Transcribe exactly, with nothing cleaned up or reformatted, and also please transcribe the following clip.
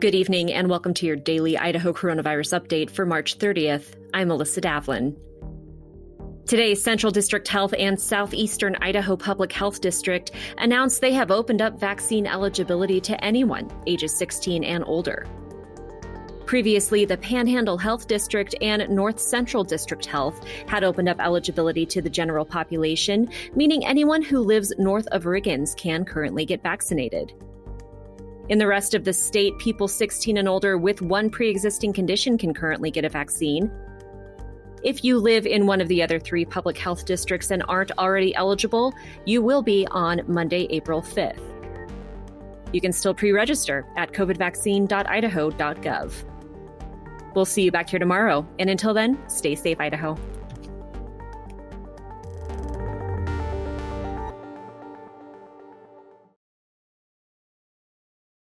Good evening and welcome to your daily Idaho Coronavirus Update for March thirtieth. I'm Melissa Davlin. Today, Central District Health and Southeastern Idaho Public Health District announced they have opened up vaccine eligibility to anyone ages sixteen and older. Previously, the Panhandle Health District and North Central District Health had opened up eligibility to the general population, meaning anyone who lives north of Riggins can currently get vaccinated. In the rest of the state, people sixteen and older with one pre-existing condition can currently get a vaccine. If you live in one of the other three public health districts and aren't already eligible, you will be on Monday, April fifth. You can still pre-register at covid vaccine dot idaho dot gov. We'll see you back here tomorrow, and until then, stay safe, Idaho.